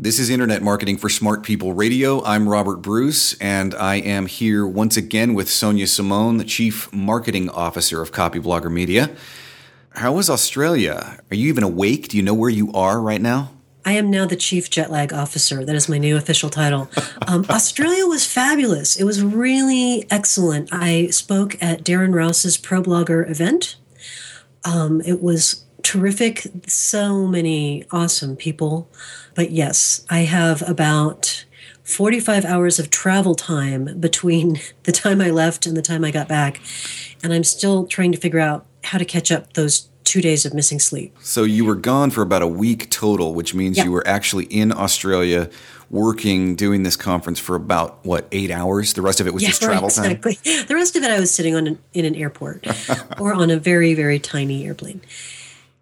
This is Internet Marketing for Smart People Radio. I'm Robert Bruce, and I am here once again with Sonia Simone, the Chief Marketing Officer of Copyblogger Media. How is Australia? Are you even awake? Do you know where you are right now? I am now the Chief Jet Lag Officer. That is my new official title. Australia was fabulous. It was really excellent. I spoke at Darren Rouse's ProBlogger event. It was terrific. So many awesome people. But yes, I have about 45 hours of travel time between the time I left and the time I got back. And I'm still trying to figure out how to catch up those 2 days of missing sleep. So you were gone for about a week total, which means you were actually in Australia working, doing this conference for about, 8 hours? The rest of it was just travel time? Exactly. The rest of it I was sitting on in an airport or on a very, very tiny airplane.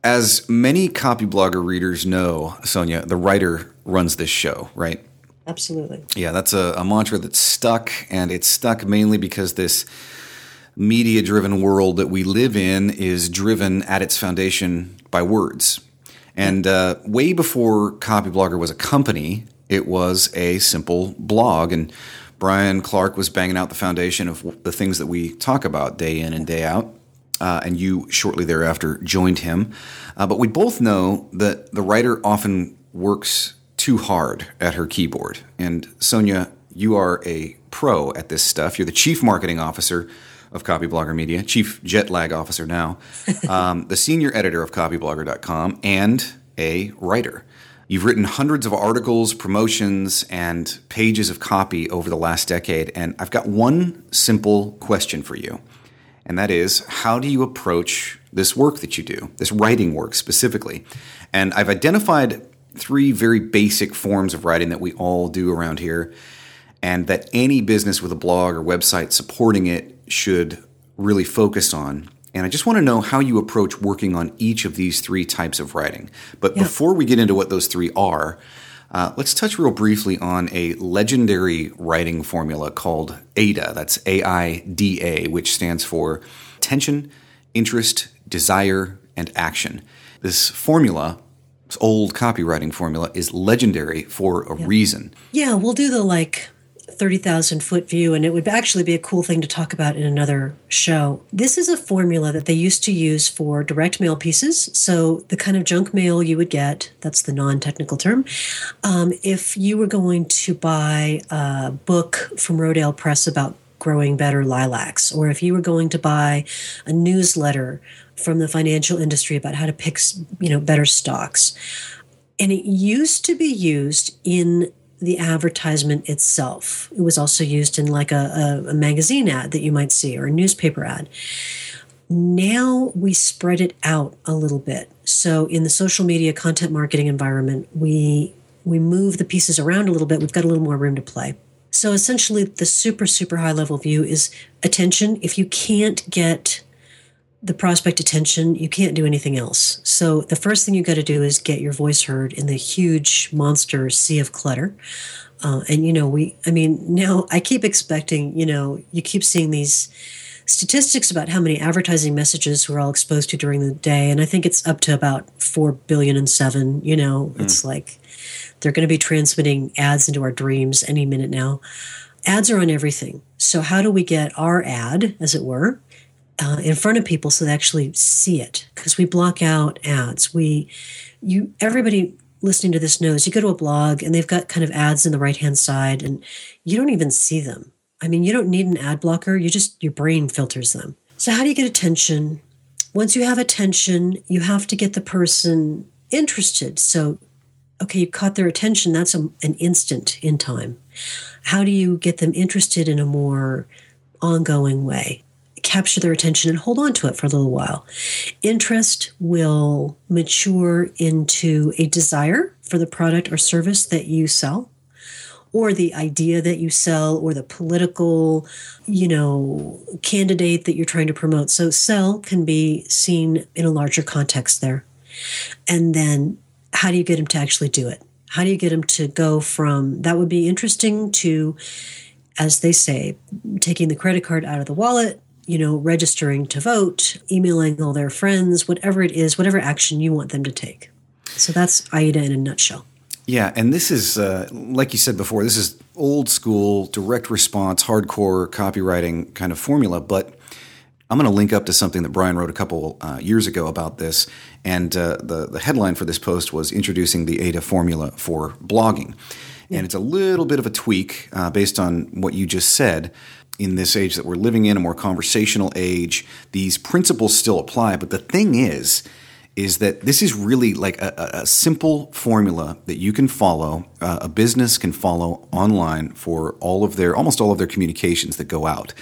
As many Copyblogger readers know, Sonia, the writer runs this show, right? Absolutely. Yeah, that's a mantra that's stuck, and it's stuck mainly because this media-driven world that we live in is driven at its foundation by words. And way before Copyblogger was a company, it was a simple blog, and Brian Clark was banging out the foundation of the things that we talk about day in and day out. And you shortly thereafter joined him. But we both know that the writer often works too hard at her keyboard. And Sonia, you are a pro at this stuff. You're the Chief Marketing Officer of Copyblogger Media, Chief Jet Lag Officer now, the Senior Editor of Copyblogger.com, and a writer. You've written hundreds of articles, promotions, and pages of copy over the last decade. And I've got one simple question for you. And that is, how do you approach this work that you do, this writing work specifically? And I've identified three very basic forms of writing that we all do around here and that any business with a blog or website supporting it should really focus on. And I just want to know how you approach working on each of these three types of writing. But before we get into what those three are, let's touch real briefly on a legendary writing formula called AIDA. That's A-I-D-A, which stands for attention, interest, desire, and action. This formula, this old copywriting formula, is legendary for a reason. Yeah, we'll do the 30,000-foot view, and it would actually be a cool thing to talk about in another show. This is a formula that they used to use for direct mail pieces, so the kind of junk mail you would get, that's the non-technical term, if you were going to buy a book from Rodale Press about growing better lilacs, or if you were going to buy a newsletter from the financial industry about how to pick better stocks. And it used to be used in the advertisement itself. It was also used in a magazine ad that you might see or a newspaper ad. Now we spread it out a little bit. So in the social media content marketing environment, we move the pieces around a little bit. We've got a little more room to play. So essentially the super, super high level view is attention. If you can't get the prospect attention, you can't do anything else. So the first thing you got to do is get your voice heard in the huge monster sea of clutter. Now I keep expecting, you keep seeing these statistics about how many advertising messages we're all exposed to during the day. And I think it's up to about 4.7 billion, It's they're going to be transmitting ads into our dreams any minute now. Ads are on everything. So how do we get our ad, as it were, in front of people so they actually see it? Because we block out ads. Everybody listening to this knows you go to a blog and they've got kind of ads in the right-hand side and you don't even see them. I mean, you don't need an ad blocker. Your brain filters them. So how do you get attention? Once you have attention, you have to get the person interested. So, okay, you caught their attention. That's an instant in time. How do you get them interested in a more ongoing way? Capture their attention and hold on to it for a little while. Interest will mature into a desire for the product or service that you sell, or the idea that you sell, or the political, candidate that you're trying to promote. So sell can be seen in a larger context there. And then how do you get them to actually do it? How do you get them to go from that would be interesting to, as they say, taking the credit card out of the wallet, registering to vote, emailing all their friends, whatever it is, whatever action you want them to take. So that's AIDA in a nutshell. Yeah, and this is, like you said before, this is old school, direct response, hardcore copywriting kind of formula, but I'm going to link up to something that Brian wrote a couple years ago about this, and the headline for this post was Introducing the AIDA Formula for Blogging. Yeah. And it's a little bit of a tweak based on what you just said. In this age that we're living in, a more conversational age, these principles still apply. But the thing is that this is really like a simple formula that you can follow, a business can follow online for all of their, almost all of their communications that go out.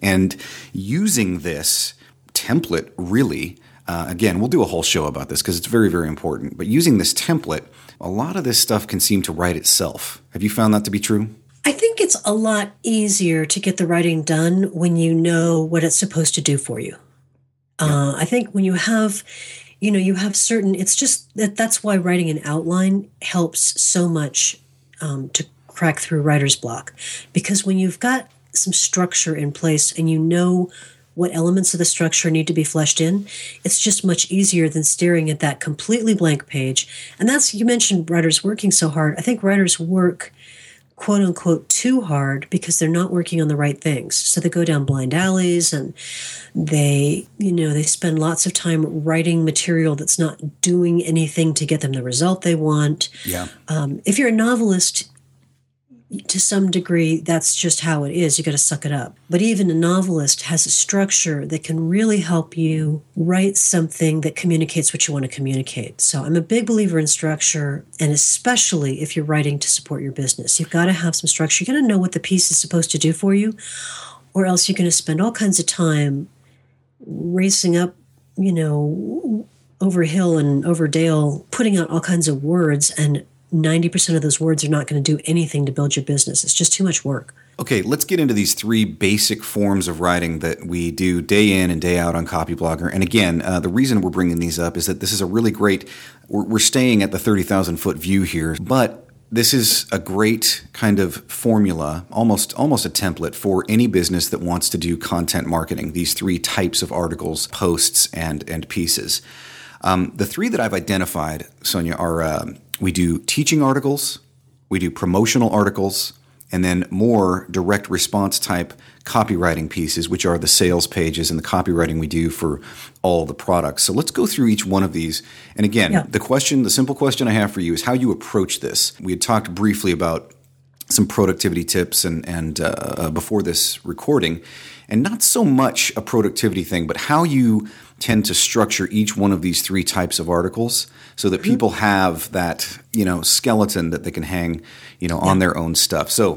And using this template really, again, we'll do a whole show about this because it's very, very important. But using this template, a lot of this stuff can seem to write itself. Have you found that to be true? I think it's a lot easier to get the writing done when you know what it's supposed to do for you. Yeah. I think when you have, you have certain, it's just that's why writing an outline helps so much to crack through writer's block. Because when you've got some structure in place and you know what elements of the structure need to be fleshed in, it's just much easier than staring at that completely blank page. And that's, you mentioned writers working so hard. I think writers work, quote unquote, too hard because they're not working on the right things. So they go down blind alleys and they, they spend lots of time writing material that's not doing anything to get them the result they want. Yeah. If you're a novelist, to some degree, that's just how it is. You got to suck it up. But even a novelist has a structure that can really help you write something that communicates what you want to communicate. So I'm a big believer in structure, and especially if you're writing to support your business. You've got to have some structure. You've got to know what the piece is supposed to do for you, or else you're going to spend all kinds of time racing up, over hill and over dale, putting out all kinds of words, and 90% of those words are not going to do anything to build your business. It's just too much work. Okay, let's get into these three basic forms of writing that we do day in and day out on Copyblogger. And again, the reason we're bringing these up is that this is a really great, we're staying at the 30,000-foot view here, but this is a great kind of formula, almost a template for any business that wants to do content marketing, these three types of articles, posts, and pieces. The three that I've identified, Sonia, are... we do teaching articles, we do promotional articles, and then more direct response type copywriting pieces, which are the sales pages and the copywriting we do for all the products. So let's go through each one of these. And again, the simple question I have for you is how you approach this. We had talked briefly about some productivity tips and before this recording, and not so much a productivity thing, but how you tend to structure each one of these three types of articles so that people have that, skeleton that they can hang, on their own stuff. So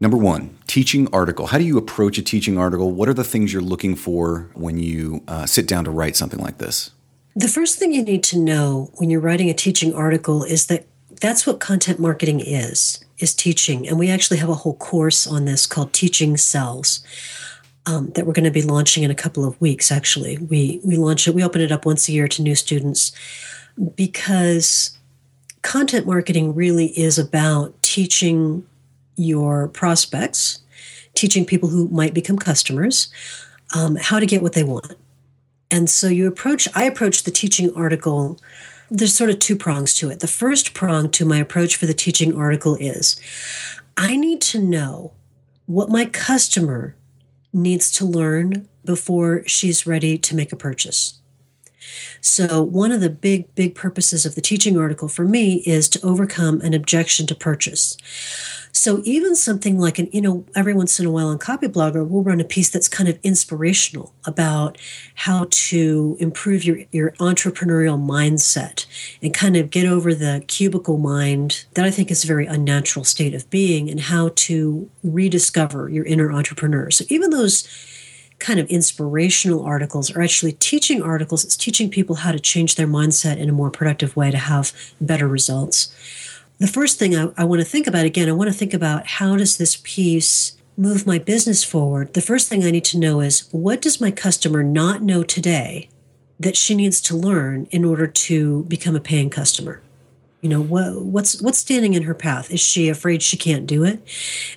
number one, teaching article. How do you approach a teaching article? What are the things you're looking for when you sit down to write something like this? The first thing you need to know when you're writing a teaching article is that that's what content marketing is teaching. And we actually have a whole course on this called Teaching Sells that we're going to be launching in a couple of weeks, actually. We launch it, we open it up once a year to new students because content marketing really is about teaching your prospects, teaching people who might become customers, how to get what they want. And so I approach the teaching article. There's sort of two prongs to it. The first prong to my approach for the teaching article is I need to know what my customer needs to learn before she's ready to make a purchase. So one of the big, big purposes of the teaching article for me is to overcome an objection to purchase. So even something like every once in a while on Copyblogger, we'll run a piece that's kind of inspirational about how to improve your entrepreneurial mindset and kind of get over the cubicle mind that I think is a very unnatural state of being and how to rediscover your inner entrepreneur. So even those kind of inspirational articles are actually teaching articles. It's teaching people how to change their mindset in a more productive way to have better results. The first thing I want to think about, again, I want to think about how does this piece move my business forward? The first thing I need to know is what does my customer not know today that she needs to learn in order to become a paying customer? What's standing in her path? Is she afraid she can't do it?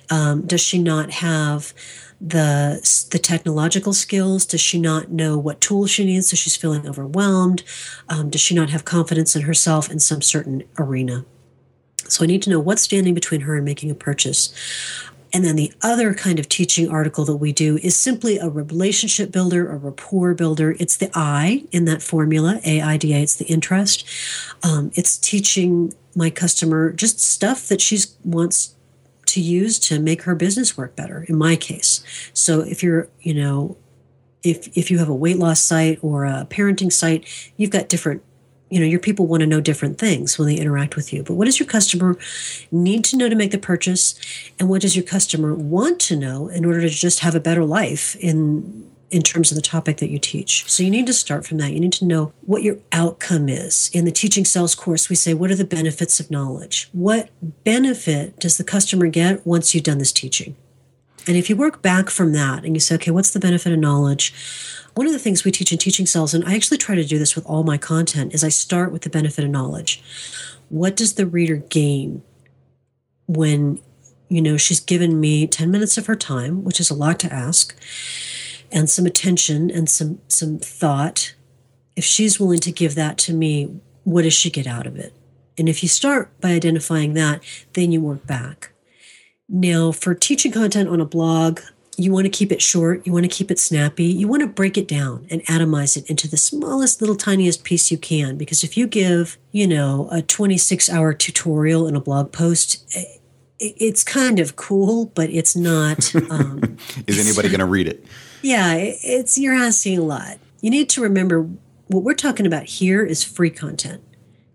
Does she not have the technological skills? Does she not know what tools she needs? So she's feeling overwhelmed. Does she not have confidence in herself in some certain arena? So I need to know what's standing between her and making a purchase. And then the other kind of teaching article that we do is simply a relationship builder, a rapport builder. It's the I in that formula, AIDA, it's the interest. It's teaching my customer just stuff that she wants to use to make her business work better, in my case. So if you're, you know, if you have a weight loss site or a parenting site, you've got different, you know, your people want to know different things when they interact with you. But what does your customer need to know to make the purchase? And what does your customer want to know in order to just have a better life in terms of the topic that you teach? So you need to start from that. You need to know what your outcome is. In the Teaching Sells course, we say, what are the benefits of knowledge? What benefit does the customer get once you've done this teaching? And if you work back from that and you say, okay, what's the benefit of knowledge? One of the things we teach in Teaching Sells, and I actually try to do this with all my content, is I start with the benefit of knowledge. What does the reader gain when, you know, she's given me 10 minutes of her time, which is a lot to ask, and some attention and some thought? If she's willing to give that to me, what does she get out of it? And if you start by identifying that, then you work back. Now, for teaching content on a blog, you want to keep it short. You want to keep it snappy. You want to break it down and atomize it into the smallest, little, tiniest piece you can. Because if you give, you know, a 26-hour tutorial in a blog post, it's kind of cool, but it's not. Is anybody going to read it? Yeah, it's you're asking a lot. You need to remember what we're talking about here is free content.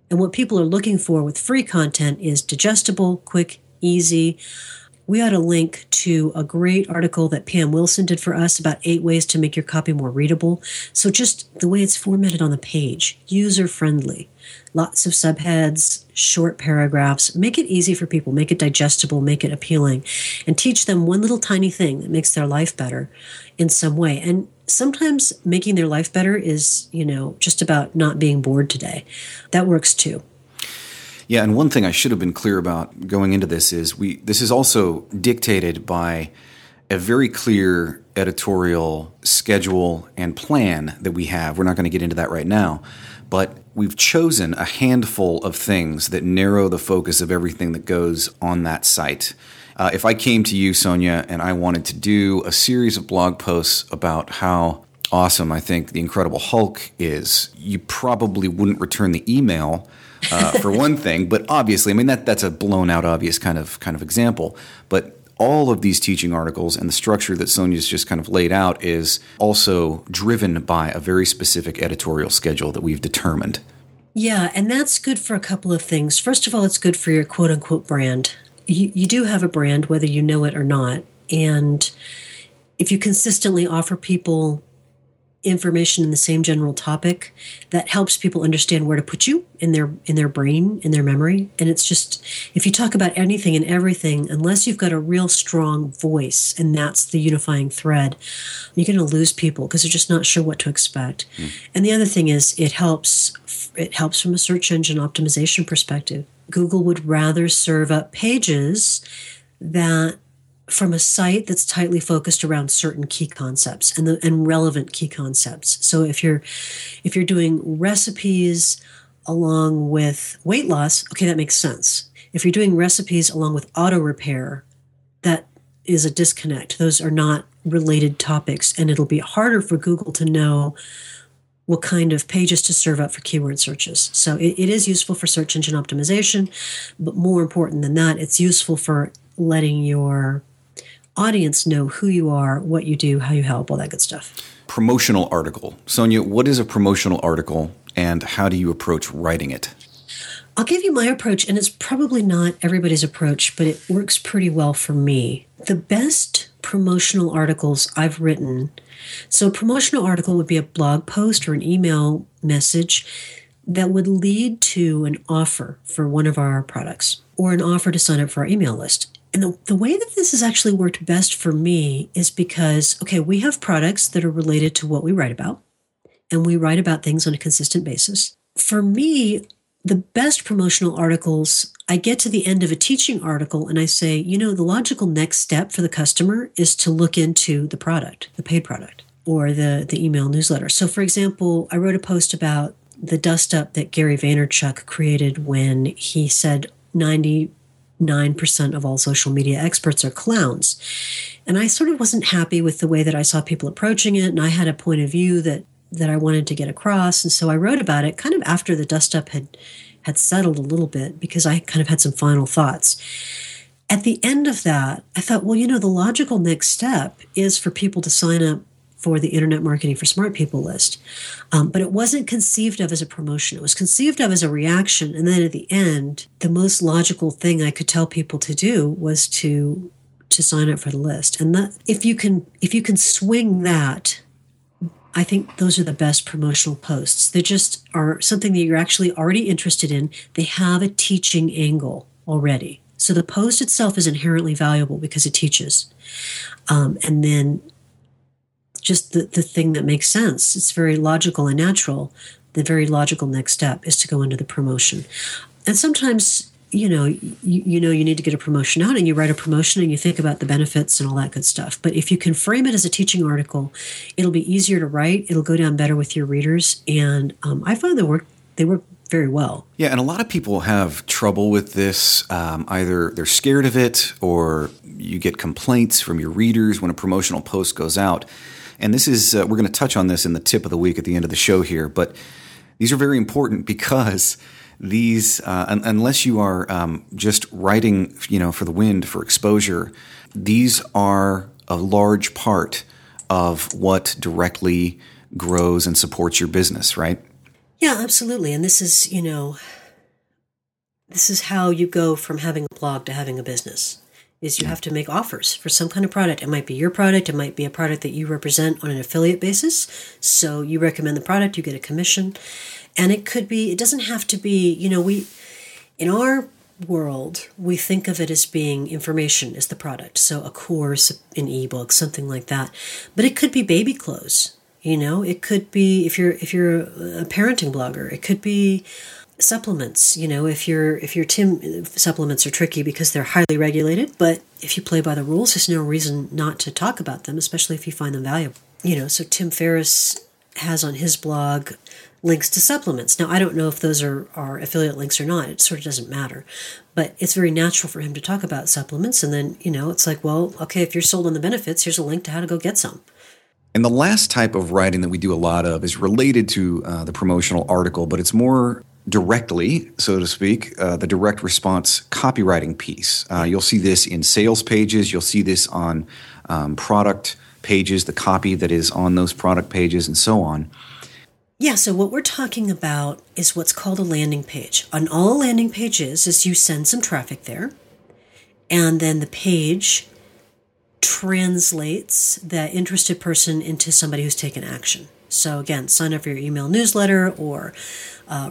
And what people are looking for with free content is digestible, quick, easy. We ought to link to a great article that Pam Wilson did for us about 8 ways to make your copy more readable. So just the way it's formatted on the page, user-friendly, lots of subheads, short paragraphs. Make it easy for people. Make it digestible. Make it appealing. And teach them one little tiny thing that makes their life better in some way. And sometimes making their life better is, you know, just about not being bored today. That works too. Yeah, and one thing I should have been clear about going into this is this is also dictated by a very clear editorial schedule and plan that we have. We're not going to get into that right now, but we've chosen a handful of things that narrow the focus of everything that goes on that site. If I came to you, Sonia, and I wanted to do a series of blog posts about how awesome I think the Incredible Hulk is, you probably wouldn't return the email for one thing, but obviously, I mean, that's a blown out obvious kind of example. But all of these teaching articles and the structure that Sonia's just kind of laid out is also driven by a very specific editorial schedule that we've determined. Yeah, and that's good for a couple of things. First of all, it's good for your quote unquote brand. You do have a brand, whether you know it or not. And if you consistently offer people information in the same general topic, that helps people understand where to put you in their brain, in their memory. And it's just, if you talk about anything and everything, unless you've got a real strong voice, and that's the unifying thread, you're going to lose people because they're just not sure what to expect. And the other thing is it helps from a search engine optimization perspective. Google would rather serve up pages that from a site that's tightly focused around certain key concepts and relevant key concepts. So if you're doing recipes along with weight loss, okay, that makes sense. If you're doing recipes along with auto repair, that is a disconnect. Those are not related topics, and it'll be harder for Google to know what kind of pages to serve up for keyword searches. So it is useful for search engine optimization, but more important than that, it's useful for letting your audience know who you are, what you do, how you help, all that good stuff. Promotional article. Sonia, what is a promotional article and how do you approach writing it? I'll give you my approach, and it's probably not everybody's approach, but it works pretty well for me. The best promotional articles I've written, so a promotional article would be a blog post or an email message that would lead to an offer for one of our products or an offer to sign up for our email list. And the way that this has actually worked best for me is because, okay, we have products that are related to what we write about, and we write about things on a consistent basis. For me, the best promotional articles, I get to the end of a teaching article and I say, you know, the logical next step for the customer is to look into the product, the paid product, or the email newsletter. So for example, I wrote a post about the dust up that Gary Vaynerchuk created when he said, 99% of all social media experts are clowns. And I sort of wasn't happy with the way that I saw people approaching it. And I had a point of view that I wanted to get across. And so I wrote about it kind of after the dust-up had settled a little bit, because I kind of had some final thoughts. At the end of that, I thought, well, the logical next step is for people to sign up for the Internet Marketing for Smart People list. But it wasn't conceived of as a promotion. It was conceived of as a reaction. And then at the end, the most logical thing I could tell people to do was to sign up for the list. And that, if you can swing that, I think those are the best promotional posts. They just are something that you're actually already interested in. They have a teaching angle already. So the post itself is inherently valuable because it teaches. And then just the thing that makes sense. It's very logical and natural. The very logical next step is to go into the promotion. And sometimes, you need to get a promotion out, and you write a promotion and you think about the benefits and all that good stuff. But if you can frame it as a teaching article, it'll be easier to write. It'll go down better with your readers. And I find they work very well. Yeah, and a lot of people have trouble with this. Either they're scared of it, or you get complaints from your readers when a promotional post goes out. And this is, we're going to touch on this in the tip of the week at the end of the show here, but these are very important because these, unless you are just writing, for the wind, for exposure, these are a large part of what directly grows and supports your business, right? Yeah, absolutely. And this is, this is how you go from having a blog to having a business, is you have to make offers for some kind of product. It might be your product. It might be a product that you represent on an affiliate basis. So you recommend the product, you get a commission. And it doesn't have to be, in our world, we think of it as being information is the product. So a course, an ebook, something like that. But it could be baby clothes. It could be if you're a parenting blogger, it could be supplements. If your Tim supplements are tricky because they're highly regulated, but if you play by the rules, there's no reason not to talk about them, especially if you find them valuable. So Tim Ferriss has on his blog links to supplements. Now, I don't know if those are affiliate links or not. It sort of doesn't matter. But it's very natural for him to talk about supplements. And then, it's like, well, okay, if you're sold on the benefits, here's a link to how to go get some. And the last type of writing that we do a lot of is related to the promotional article, but it's more directly, so to speak, the direct response copywriting piece. You'll see this in sales pages. You'll see this on product pages, the copy that is on those product pages and so on. Yeah, so what we're talking about is what's called a landing page. On all a landing page is you send some traffic there, and then the page translates that interested person into somebody who's taken action. So again, sign up for your email newsletter, or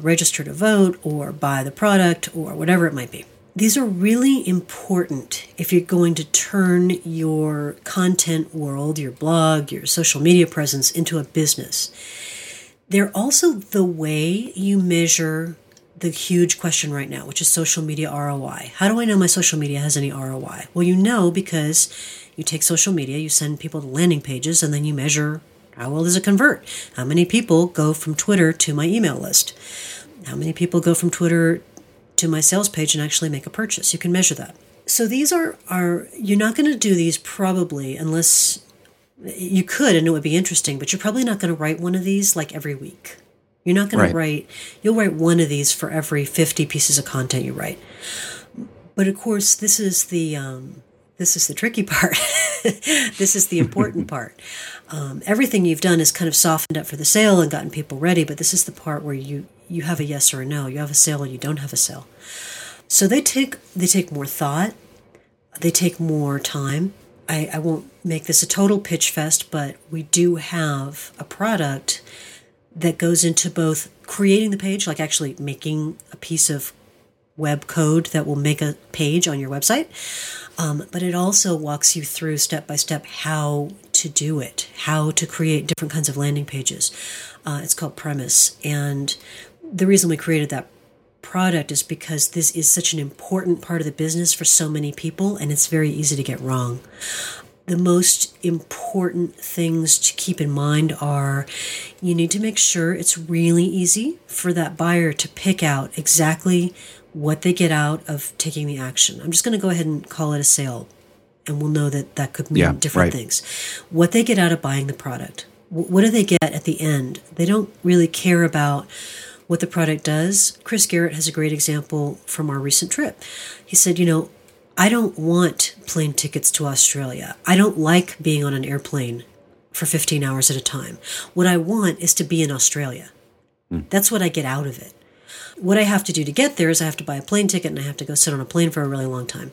register to vote, or buy the product, or whatever it might be. These are really important if you're going to turn your content world, your blog, your social media presence into a business. They're also the way you measure the huge question right now, which is social media ROI. How do I know my social media has any ROI? Well, because you take social media, you send people to landing pages, and then you measure how well does it convert? How many people go from Twitter to my email list? How many people go from Twitter to my sales page and actually make a purchase? You can measure that. So these are you're not going to do these probably unless you could, and it would be interesting, but you're probably not going to write one of these like every week. You're not going to write, you'll write one of these for every 50 pieces of content you write. But of course, this is the tricky part. This is the important part. Everything you've done is kind of softened up for the sale and gotten people ready. But this is the part where you have a yes or a no. You have a sale or you don't have a sale. So they take more thought. They take more time. I won't make this a total pitch fest, but we do have a product that goes into both creating the page, like actually making a piece of web code that will make a page on your website. But it also walks you through step-by-step how to do it, how to create different kinds of landing pages. It's called Premise. And the reason we created that product is because this is such an important part of the business for so many people, and it's very easy to get wrong. The most important things to keep in mind are you need to make sure it's really easy for that buyer to pick out exactly what they get out of taking the action. I'm just going to go ahead and call it a sale, and we'll know that that could mean different things. What they get out of buying the product. What do they get at the end? They don't really care about what the product does. Chris Garrett has a great example from our recent trip. He said, you know, I don't want plane tickets to Australia. I don't like being on an airplane for 15 hours at a time. What I want is to be in Australia. That's what I get out of it. What I have to do to get there is I have to buy a plane ticket and I have to go sit on a plane for a really long time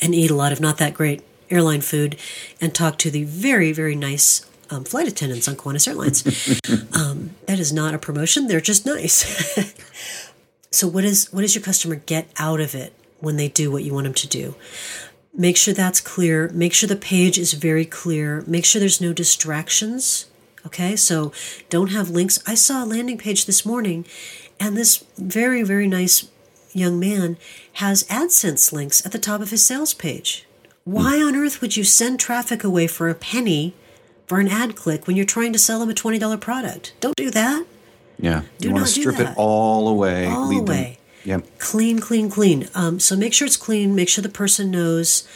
and eat a lot of not that great airline food and talk to the very, very nice flight attendants on Qantas Airlines. That is not a promotion. They're just nice. So what does your customer get out of it when they do what you want them to do? Make sure that's clear. Make sure the page is very clear. Make sure there's no distractions. Okay, so don't have links. I saw a landing page this morning, and this very, very nice young man has AdSense links at the top of his sales page. Why on earth would you send traffic away for a penny for an ad click when you're trying to sell them a $20 product? Don't do that. Yeah. You want to strip it all away. All away. Yeah. Clean. So make sure it's clean. Make sure the person knows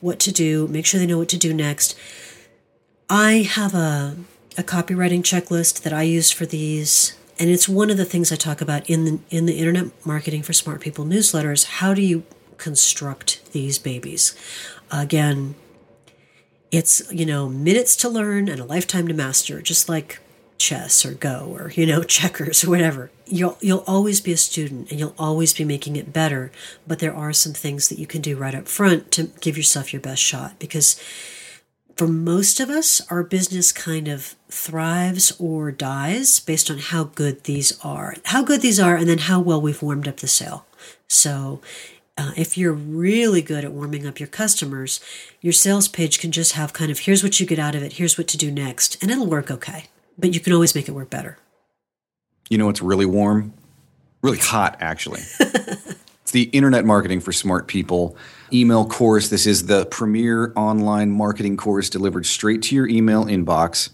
what to do. Make sure they know what to do next. I have a copywriting checklist that I use for these. And it's one of the things I talk about in the Internet Marketing for Smart People newsletter is how do you construct these babies? Again, it's, you know, minutes to learn and a lifetime to master, just like chess or Go or, you know, checkers or whatever. You'll always be a student and you'll always be making it better, but there are some things that you can do right up front to give yourself your best shot. Because for most of us, our business kind of thrives or dies based on how good these are. How good these are and then how well we've warmed up the sale. So if you're really good at warming up your customers, your sales page can just have kind of, here's what you get out of it, here's what to do next, and it'll work okay. But you can always make it work better. You know what's really warm? Really hot, actually. It's the Internet Marketing for Smart People email course. This is the premier online marketing course delivered straight to your email inbox.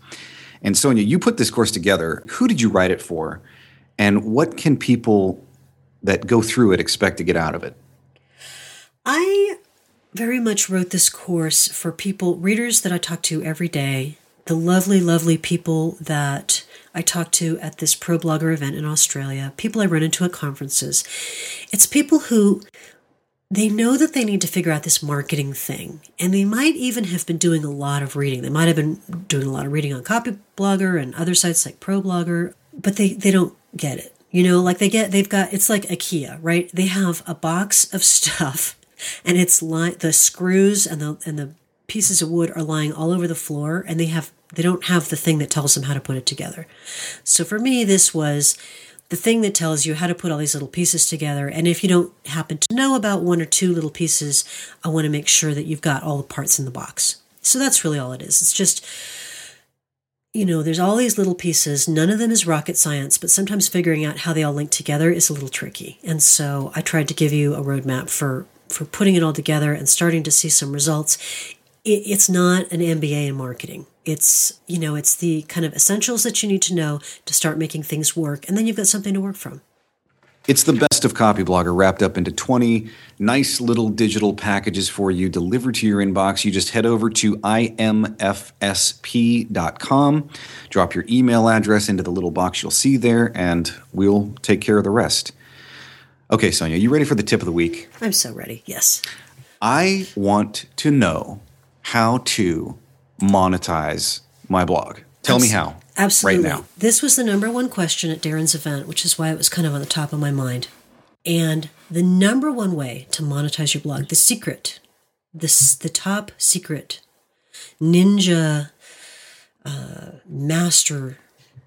And Sonia, you put this course together. Who did you write it for? And what can people that go through it expect to get out of it? I very much wrote this course for people, readers that I talk to every day, the lovely, lovely people that I talk to at this ProBlogger event in Australia, people I run into at conferences. It's people who, they know that they need to figure out this marketing thing, and they might even have been doing a lot of reading. They might have been doing a lot of reading on Copyblogger and other sites like ProBlogger, but they don't get it. You know, like they've got, it's like IKEA, right? They have a box of stuff, and it's the screws and the pieces of wood are lying all over the floor, and they don't have the thing that tells them how to put it together. So for me, this was the thing that tells you how to put all these little pieces together. And if you don't happen to know about one or two little pieces, I want to make sure that you've got all the parts in the box. So that's really all it is. It's just, you know, there's all these little pieces. None of them is rocket science, but sometimes figuring out how they all link together is a little tricky. And so I tried to give you a roadmap for putting it all together and starting to see some results. It's not an MBA in marketing. It's, you know, it's the kind of essentials that you need to know to start making things work. And then you've got something to work from. It's the best of Copyblogger wrapped up into 20 nice little digital packages for you delivered to your inbox. You just head over to imfsp.com, drop your email address into the little box you'll see there, and we'll take care of the rest. Okay, Sonia, you ready for the tip of the week? I'm so ready, yes. I want to know how to monetize my blog. Tell me how. Absolutely. Right now. This was the number one question at Darren's event, which is why it was kind of on the top of my mind. And the number one way to monetize your blog, the secret, the top secret ninja master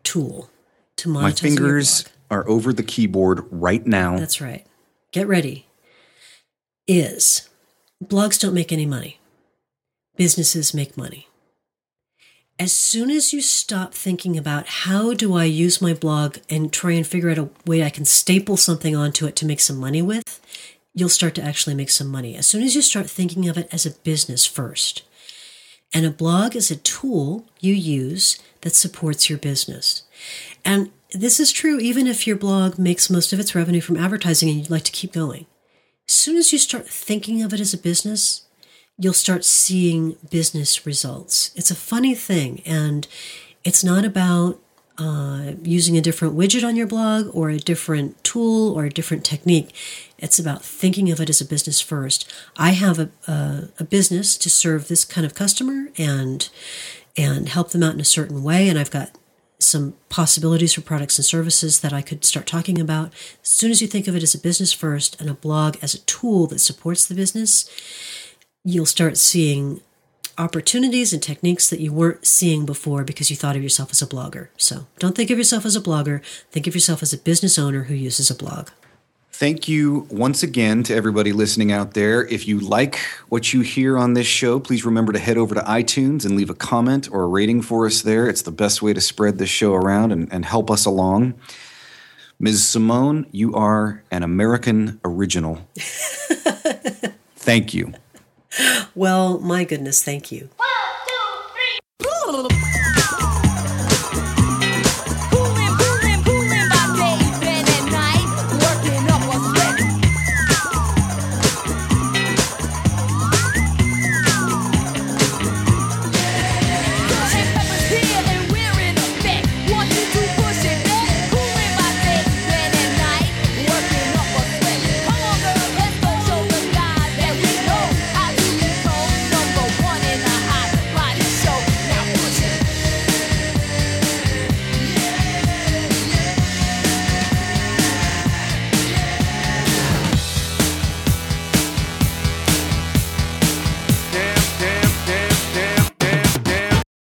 tool to monetize your blog. My fingers are over the keyboard right now. That's right. Get ready. Is blogs don't make any money. Businesses make money. As soon as you stop thinking about how do I use my blog and try and figure out a way I can staple something onto it to make some money with, you'll start to actually make some money. As soon as you start thinking of it as a business first. And a blog is a tool you use that supports your business. And This is true even if your blog makes most of its revenue from advertising and you'd like to keep going. As soon as you start thinking of it as a business, you'll start seeing business results. It's a funny thing, and it's not about using a different widget on your blog or a different tool or a different technique. It's about thinking of it as a business first. I have a business to serve this kind of customer and help them out in a certain way, and I've got some possibilities for products and services that I could start talking about. As soon as you think of it as a business first and a blog as a tool that supports the business, you'll start seeing opportunities and techniques that you weren't seeing before because you thought of yourself as a blogger. So don't think of yourself as a blogger. Think of yourself as a business owner who uses a blog. Thank you once again to everybody listening out there. If you like what you hear on this show, please remember to head over to iTunes and leave a comment or a rating for us there. It's the best way to spread this show around and help us along. Ms. Simone, you are an American original. Thank you. Well, my goodness, thank you.